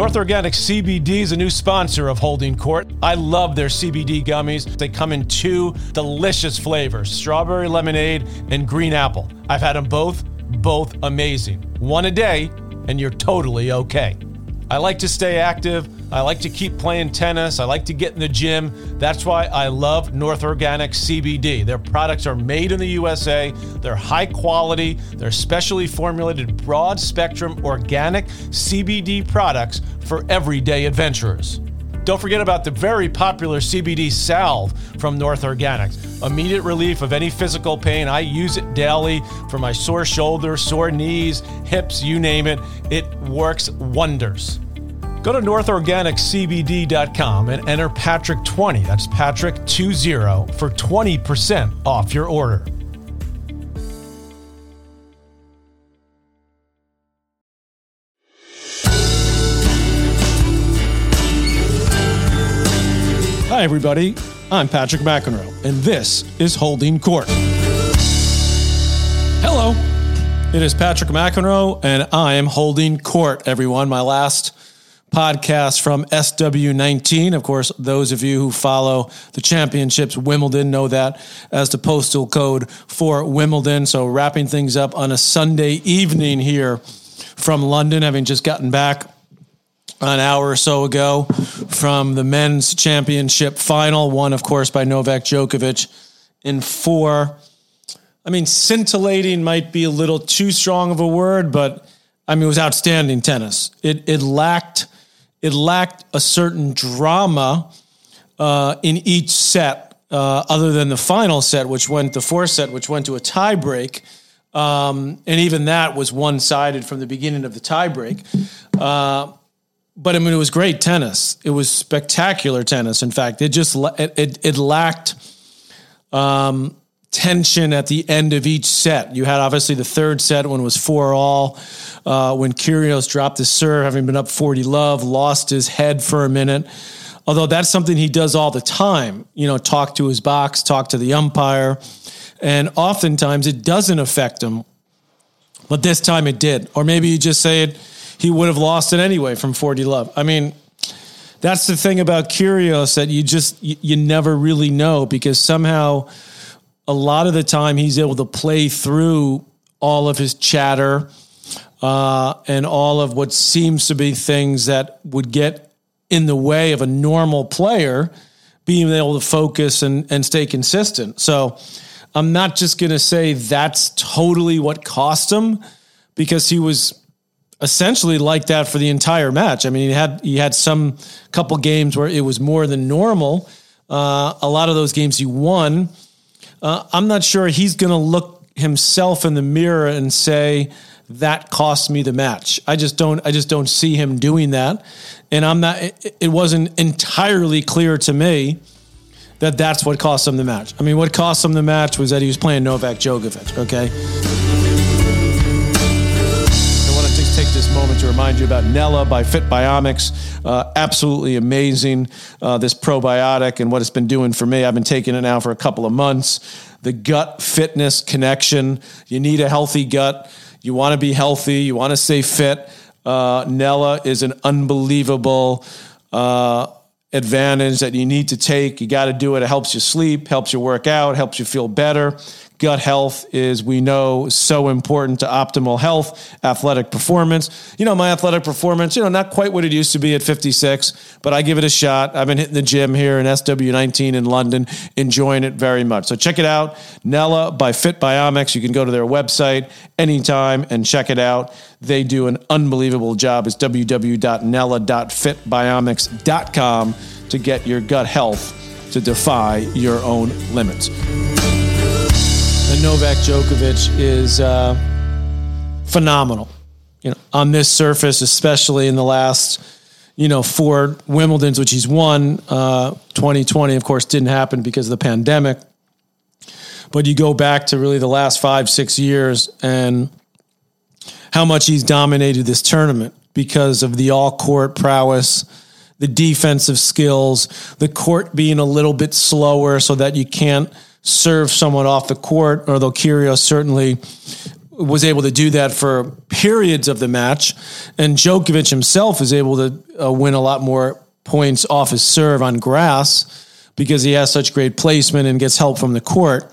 North Organic CBD is a new sponsor of Holding Court. I love their CBD gummies. They come in two delicious flavors, strawberry lemonade and green apple. I've had them both amazing. One a day and you're totally okay. I like to stay active. I like to keep playing tennis. I like to get in the gym. That's why I love North Organic CBD. Their products are made in the USA. They're high quality. They're specially formulated broad spectrum organic CBD products for everyday adventurers. Don't forget about the very popular CBD salve from North Organics. Immediate relief of any physical pain. I use it daily for my sore shoulder, sore knees, hips, you name it. It works wonders. Go to northorganiccbd.com and enter PATRICK20, that's PATRICK20, for 20% off your order. Hi, everybody. I'm Patrick McEnroe, and this is Holding Court. Hello. It is Patrick McEnroe, and I am Holding Court, everyone. My last podcast from SW19. Of course, those of you who follow the championships, Wimbledon, know that as the postal code for Wimbledon. So wrapping things up on a Sunday evening here from London, having just gotten back an hour or so ago from the men's championship final, won, of course, by Novak Djokovic in four. I mean, scintillating might be a little too strong of a word, but I mean, it was outstanding tennis. It lacked a certain drama in each set, other than the final set, which went to a tie break. And even that was one-sided from the beginning of the tie break. But I mean, it was great tennis. It was spectacular tennis. In fact, it lacked tension at the end of each set. You had obviously the third set when it was 4-all, when Kyrgios dropped his serve, having been up 40-love, lost his head for a minute. Although that's something he does all the time, you know, talk to his box, talk to the umpire, and oftentimes it doesn't affect him. But this time it did. Or maybe you just say it. He would have lost it anyway from 40-love. I mean, that's the thing about Kyrgios that you never really know, because somehow a lot of the time he's able to play through all of his chatter and all of what seems to be things that would get in the way of a normal player being able to focus and stay consistent. So I'm not just going to say that's totally what cost him, because he was essentially like that for the entire match. I mean, he had some couple games where it was more than normal. A lot of those games he won. I'm not sure he's going to look himself in the mirror and say that cost me the match. I just don't see him doing that. And I'm not. It wasn't entirely clear to me that that's what cost him the match. I mean, what cost him the match was that he was playing Novak Djokovic. Okay. This moment to remind you about Nella by Fitbiomics. Absolutely amazing, this probiotic and what it's been doing for me. I've been taking it now for a couple of months. The gut fitness connection. You need a healthy gut. You want to be healthy. You want to stay fit. Nella is an unbelievable advantage that you need to take. You got to do it. It helps you sleep, helps you work out, helps you feel better. Gut health is, we know, so important to optimal health, athletic performance. You know, my athletic performance, you know, not quite what it used to be at 56, but I give it a shot. I've been hitting the gym here in SW19 in London, enjoying it very much. So check it out. Nella by Fitbiomics. You can go to their website anytime and check it out. They do an unbelievable job. It's www.nella.fitbiomics.com to get your gut health to defy your own limits. And Novak Djokovic is phenomenal, you know, on this surface, especially in the last, you know, four Wimbledons, which he's won. 2020, of course, didn't happen because of the pandemic. But you go back to really the last 5-6 years and how much he's dominated this tournament because of the all-court prowess, the defensive skills, the court being a little bit slower so that you can't serve someone off the court, although Kyrgios certainly was able to do that for periods of the match, and Djokovic himself is able to win a lot more points off his serve on grass because he has such great placement and gets help from the court.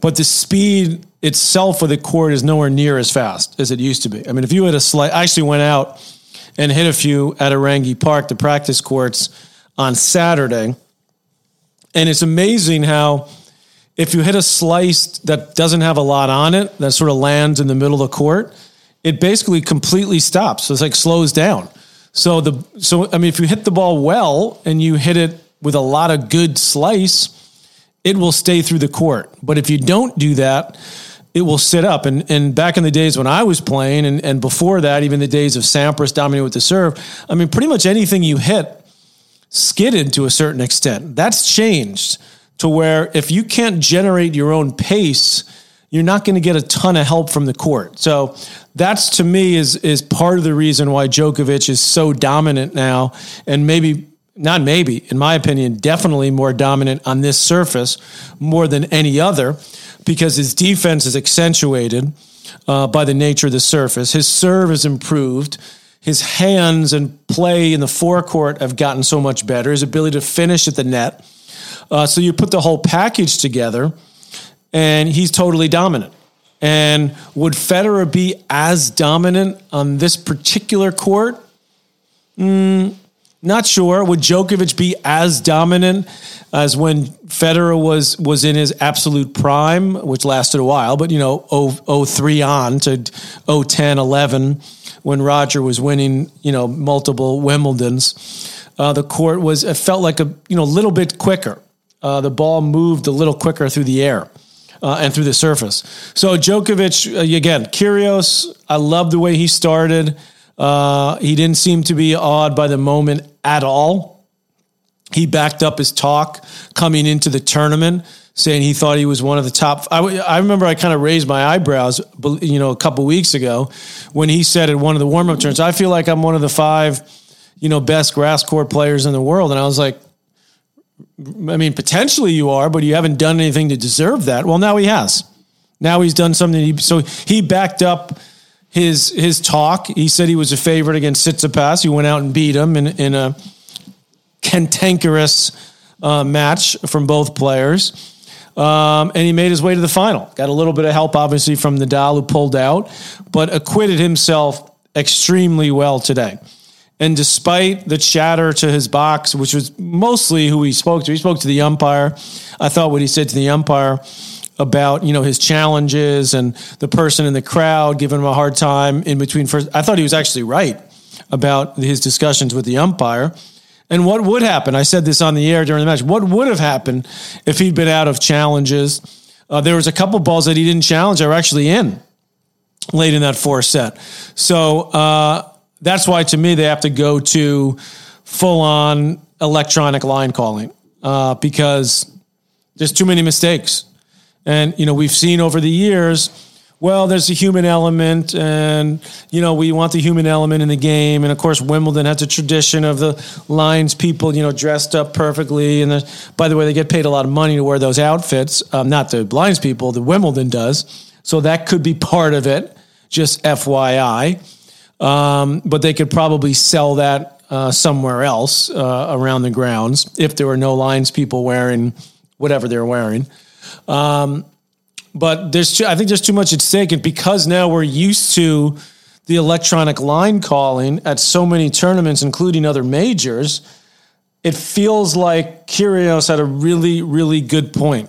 But the speed itself of the court is nowhere near as fast as it used to be. I mean, if you had a slight... I actually went out and hit a few at Arangi Park, the practice courts, on Saturday. And it's amazing how if you hit a slice that doesn't have a lot on it, that sort of lands in the middle of the court, it basically completely stops. So it's like slows down. So I mean, if you hit the ball well and you hit it with a lot of good slice, it will stay through the court. But if you don't do that, it will sit up. And back in the days when I was playing, and before that, even the days of Sampras dominating with the serve, I mean, pretty much anything you hit skidded to a certain extent. That's changed to where if you can't generate your own pace, you're not going to get a ton of help from the court. So that's, to me, is part of the reason why Djokovic is so dominant now, and in my opinion, definitely more dominant on this surface more than any other, because his defense is accentuated by the nature of the surface. His serve is improved. His hands and play in the forecourt have gotten so much better. His ability to finish at the net. So you put the whole package together, and he's totally dominant. And would Federer be as dominant on this particular court? Not sure. Would Djokovic be as dominant as when Federer was in his absolute prime, which lasted a while, but, you know, 03 on to 010, 11, when Roger was winning, you know, multiple Wimbledons? The court was, it felt like a little bit quicker. The ball moved a little quicker through the air and through the surface. So Djokovic, again, Kyrgios, I love the way he started. He didn't seem to be awed by the moment at all. He backed up his talk coming into the tournament, saying he thought he was one of the top. I remember I kind of raised my eyebrows, you know, a couple weeks ago when he said at one of the warm-up turns, I feel like I'm one of the 5, you know, best grass court players in the world. And I was like, I mean, potentially you are, but you haven't done anything to deserve that. Well, now he has. Now he's done something. So he backed up his talk. He said he was a favorite against Tsitsipas. He went out and beat him in a cantankerous match from both players. And he made his way to the final. Got a little bit of help, obviously, from Nadal, who pulled out, but acquitted himself extremely well today. And despite the chatter to his box, which was mostly who he spoke to the umpire. I thought what he said to the umpire about, you know, his challenges and the person in the crowd giving him a hard time in between first. I thought he was actually right about his discussions with the umpire. And what would happen? I said this on the air during the match. What would have happened if he'd been out of challenges? There was a couple balls that he didn't challenge that were actually in late in that fourth set. So that's why, to me, they have to go to full-on electronic line calling because there's too many mistakes. And, you know, we've seen over the years, well, there's a human element and, you know, we want the human element in the game. And, of course, Wimbledon has a tradition of the lines people, you know, dressed up perfectly. And, by the way, they get paid a lot of money to wear those outfits. Not the blinds people, the Wimbledon does. So that could be part of it, just FYI. But they could probably sell that somewhere else around the grounds if there were no lines people wearing whatever they're wearing. But I think there's too much at stake, and because now we're used to the electronic line calling at so many tournaments, including other majors, it feels like Kyrgios had a really, really good point.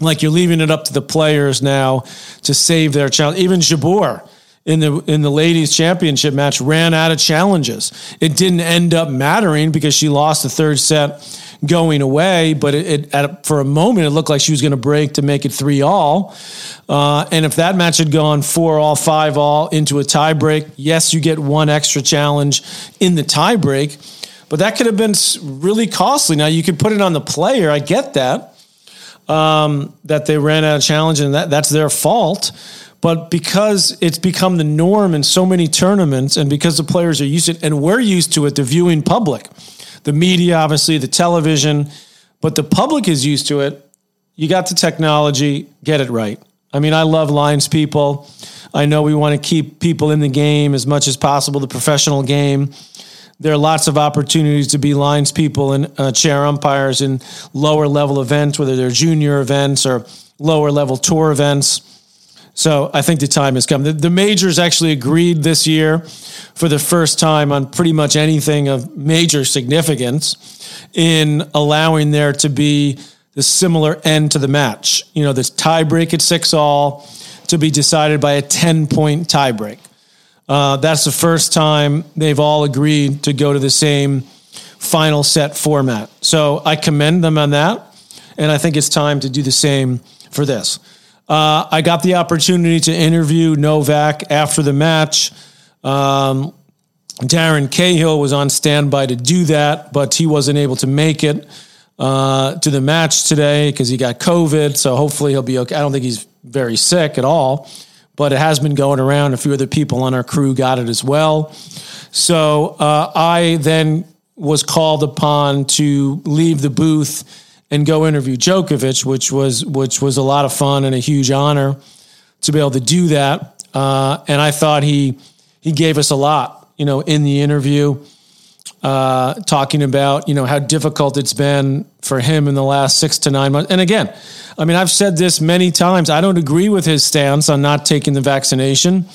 Like you're leaving it up to the players now to save their challenge. Even Jabeur in the ladies championship match ran out of challenges. It didn't end up mattering because she lost the third set going away, but for a moment, it looked like she was going to break to make it 3-all. And if that match had gone 4-all, 5-all into a tie break, yes, you get one extra challenge in the tie break, but that could have been really costly. Now you could put it on the player. I get that, that they ran out of challenge and that's their fault. But because it's become the norm in so many tournaments and because the players are used to it and we're used to it, the viewing public, the media, obviously, the television, but the public is used to it. You got the technology, get it right. I mean, I love lines people. I know we want to keep people in the game as much as possible, the professional game. There are lots of opportunities to be lines people and chair umpires in lower level events, whether they're junior events or lower level tour events. So I think the time has come. The majors actually agreed this year for the first time on pretty much anything of major significance in allowing there to be the similar end to the match. You know, this tie break at 6-all to be decided by a 10-point tie break. That's the first time they've all agreed to go to the same final set format. So I commend them on that, and I think it's time to do the same for this. I got the opportunity to interview Novak after the match. Darren Cahill was on standby to do that, but he wasn't able to make it to the match today because he got COVID, so hopefully he'll be okay. I don't think he's very sick at all, but it has been going around. A few other people on our crew got it as well. So I then was called upon to leave the booth and go interview Djokovic, which was a lot of fun and a huge honor to be able to do that. And I thought he gave us a lot, you know, in the interview, talking about, you know, how difficult it's been for him in the last 6 to 9 months. And again, I mean, I've said this many times. I don't agree with his stance on not taking the vaccination.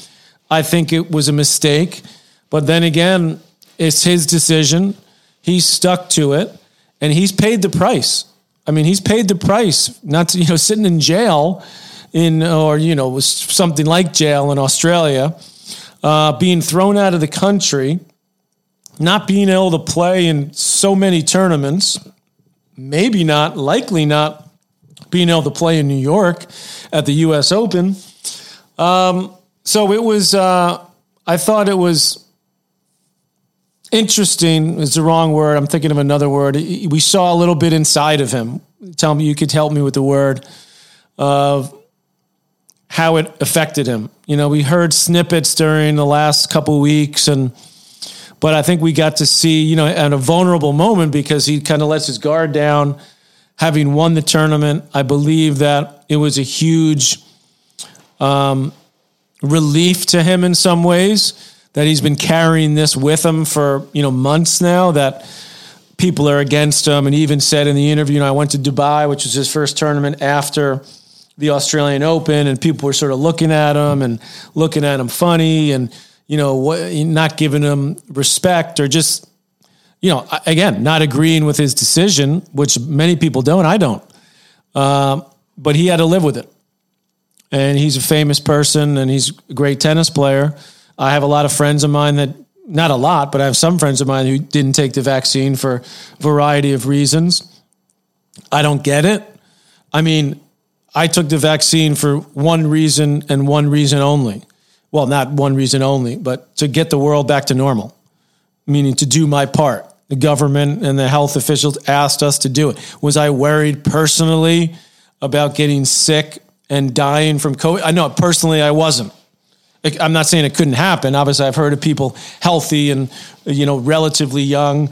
I think it was a mistake. But then again, it's his decision. He's stuck to it, and he's paid the price. I mean, he's paid the price, not to, you know, sitting in jail in, or, you know, something like jail in Australia, being thrown out of the country, not being able to play in so many tournaments, likely not being able to play in New York at the U.S. Open. So it was, I thought it was interesting is the wrong word. I'm thinking of another word. We saw a little bit inside of him. Tell me, you could help me with the word of how it affected him. You know, we heard snippets during the last couple of weeks, but I think we got to see, you know, at a vulnerable moment because he kind of lets his guard down, having won the tournament. I believe that it was a huge relief to him in some ways, that he's been carrying this with him for, you know, months now, that people are against him. And he even said in the interview, you know, I went to Dubai, which was his first tournament after the Australian Open, and people were sort of looking at him and looking at him funny and, you know, not giving him respect, or just, you know, again, not agreeing with his decision, which many people don't. I don't. But he had to live with it. And he's a famous person, and he's a great tennis player. I have a lot of friends of mine that, not a lot, but I have some friends of mine who didn't take the vaccine for a variety of reasons. I don't get it. I mean, I took the vaccine for one reason and one reason only. Well, not one reason only, but to get the world back to normal, meaning to do my part. The government and the health officials asked us to do it. Was I worried personally about getting sick and dying from COVID? I know personally I wasn't. I'm not saying it couldn't happen. Obviously, I've heard of people healthy and, you know, relatively young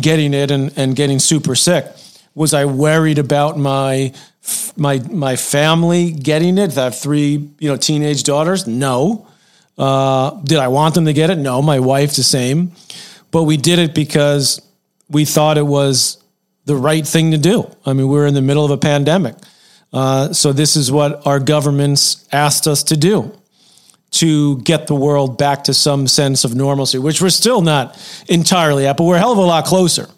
getting it and getting super sick. Was I worried about my family getting it? I have 3, you know, teenage daughters. No. Did I want them to get it? No. My wife, the same. But we did it because we thought it was the right thing to do. I mean, we're in the middle of a pandemic. So this is what our governments asked us to do, to get the world back to some sense of normalcy, which we're still not entirely at, but we're a hell of a lot closer.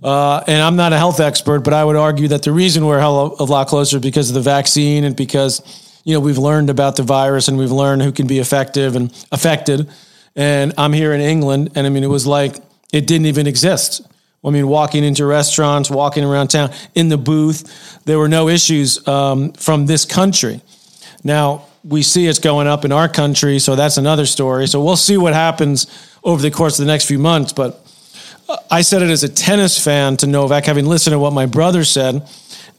And I'm not a health expert, but I would argue that the reason we're a hell of a lot closer is because of the vaccine and because, you know, we've learned about the virus and we've learned who can be effective and affected. And I'm here in England, and I mean, it was like it didn't even exist. I mean, walking into restaurants, walking around town, in the booth, there were no issues from this country. Now, we see it's going up in our country, so that's another story. So we'll see what happens over the course of the next few months. But I said it as a tennis fan to Novak, having listened to what my brother said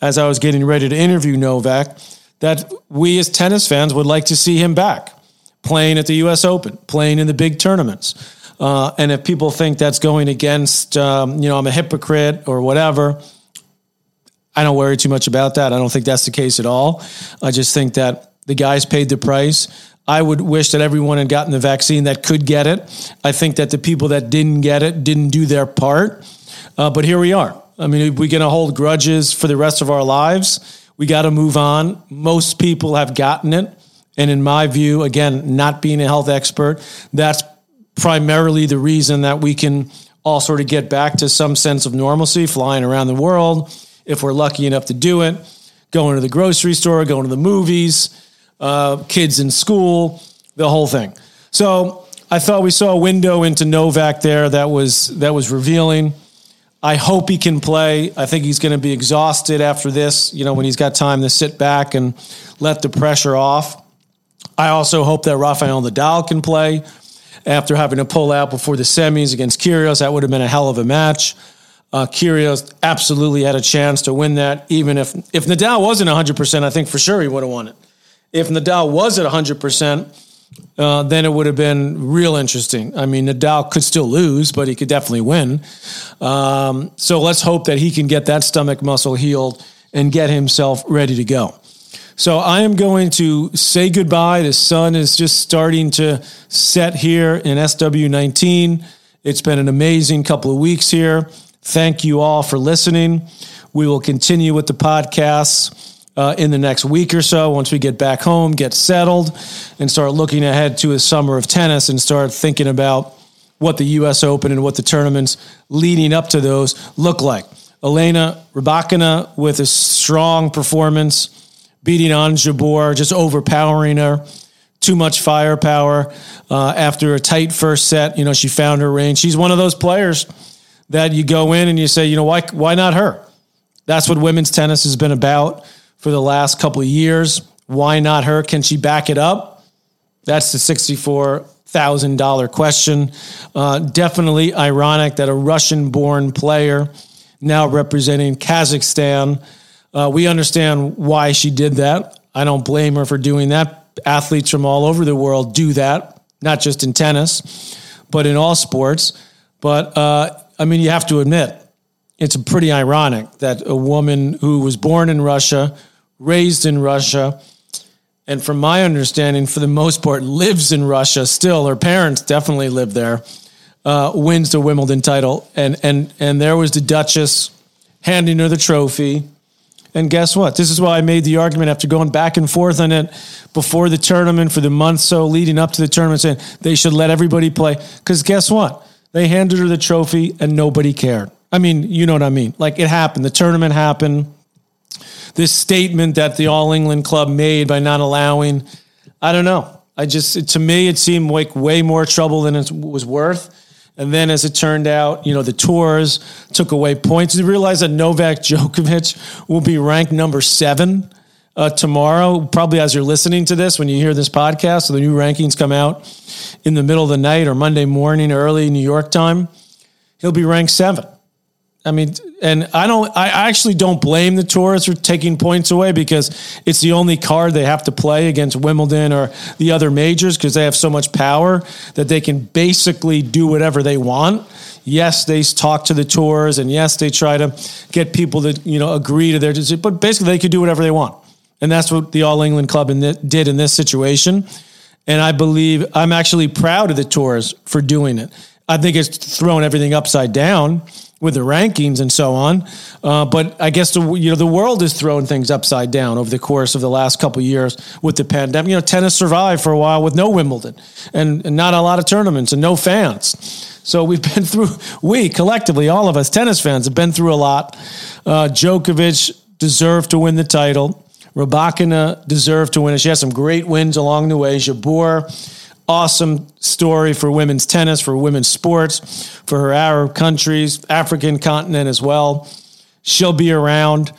as I was getting ready to interview Novak, that we as tennis fans would like to see him back, playing at the U.S. Open, playing in the big tournaments. And if people think that's going against, you know, I'm a hypocrite or whatever, I don't worry too much about that. I don't think that's the case at all. I just think that the guy's paid the price. I would wish that everyone had gotten the vaccine that could get it. I think that the people that didn't get it didn't do their part. But here we are. I mean, we're going to hold grudges for the rest of our lives. We got to move on. Most people have gotten it. And in my view, again, not being a health expert, that's primarily the reason that we can all sort of get back to some sense of normalcy, flying around the world, if we're lucky enough to do it, going to the grocery store, going to the movies, kids in school, the whole thing. So I thought we saw a window into Novak there that was revealing. I hope he can play. I think he's going to be exhausted after this, you know, when he's got time to sit back and let the pressure off. I also hope that Rafael Nadal can play after having to pull out before the semis against Kyrgios. That would have been a hell of a match. Kyrgios absolutely had a chance to win that, even if Nadal wasn't 100%, I think for sure he would have won it. If Nadal was at 100%, then it would have been real interesting. I mean, Nadal could still lose, but he could definitely win. So let's hope that he can get that stomach muscle healed and get himself ready to go. So I am going to say goodbye. The sun is just starting to set here in SW19. It's been an amazing couple of weeks here. Thank you all for listening. We will continue with the podcasts in the next week or so, once we get back home, get settled, and start looking ahead to a summer of tennis and start thinking about what the U.S. Open and what the tournaments leading up to those look like. Elena Rybakina with a strong performance, beating on Jabeur, just overpowering her, too much firepower. After a tight first set, you know, she found her range. She's one of those players that you go in and you say, you know, why not her? That's what women's tennis has been about for the last couple of years. Why not her? Can she back it up? That's the $64,000 question. Definitely ironic that a Russian-born player now representing Kazakhstan. We understand why she did that. I don't blame her for doing that. Athletes from all over the world do that, not just in tennis, but in all sports. But, I mean, you have to admit, it's pretty ironic that a woman who was born in Russia, raised in Russia, and from my understanding, for the most part, lives in Russia still. Her parents definitely live there. Wins the Wimbledon title. And there was the Duchess handing her the trophy. And guess what? This is why I made the argument after going back and forth on it before the tournament for the month so leading up to the tournament, saying they should let everybody play. Because guess what? They handed her the trophy and nobody cared. I mean, you know what I mean. Like, it happened. The tournament happened. This statement that the All England Club made by not allowing, I don't know. To me, it seemed like way more trouble than it was worth. And then as it turned out, you know, the tours took away points. You realize that Novak Djokovic will be ranked number 7 tomorrow, probably as you're listening to this, when you hear this podcast. So the new rankings come out in the middle of the night or Monday morning, early New York time. He'll be ranked 7. I mean, and I actually don't blame the tourists for taking points away, because it's the only card they have to play against Wimbledon or the other majors, because they have so much power that they can basically do whatever they want. Yes, they talk to the tours, and yes, they try to get people to, you know, agree to their decision, but basically they could do whatever they want. And that's what the All England Club did in this situation. And I believe I'm actually proud of the tours for doing it. I think it's thrown everything upside down with the rankings and so on. But I guess the world has thrown things upside down over the course of the last couple of years with the pandemic. You know, tennis survived for a while with no Wimbledon and not a lot of tournaments and no fans. So we've been through, collectively, all of us tennis fans have been through a lot. Djokovic deserved to win the title. Rybakina deserved to win it. She had some great wins along the way. Jabeur, awesome story for women's tennis, for women's sports, for her Arab countries, African continent as well. She'll be around.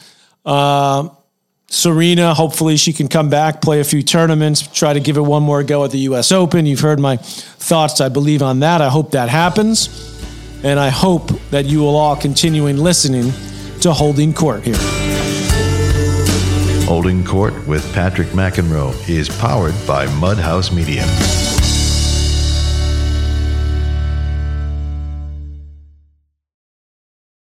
Serena, hopefully she can come back, play a few tournaments, try to give it one more go at the U.S. Open. You've heard my thoughts, I believe, on that. I hope that happens. And I hope that you will all continue listening to Holding Court here. Holding Court with Patrick McEnroe is powered by Mudhouse Media.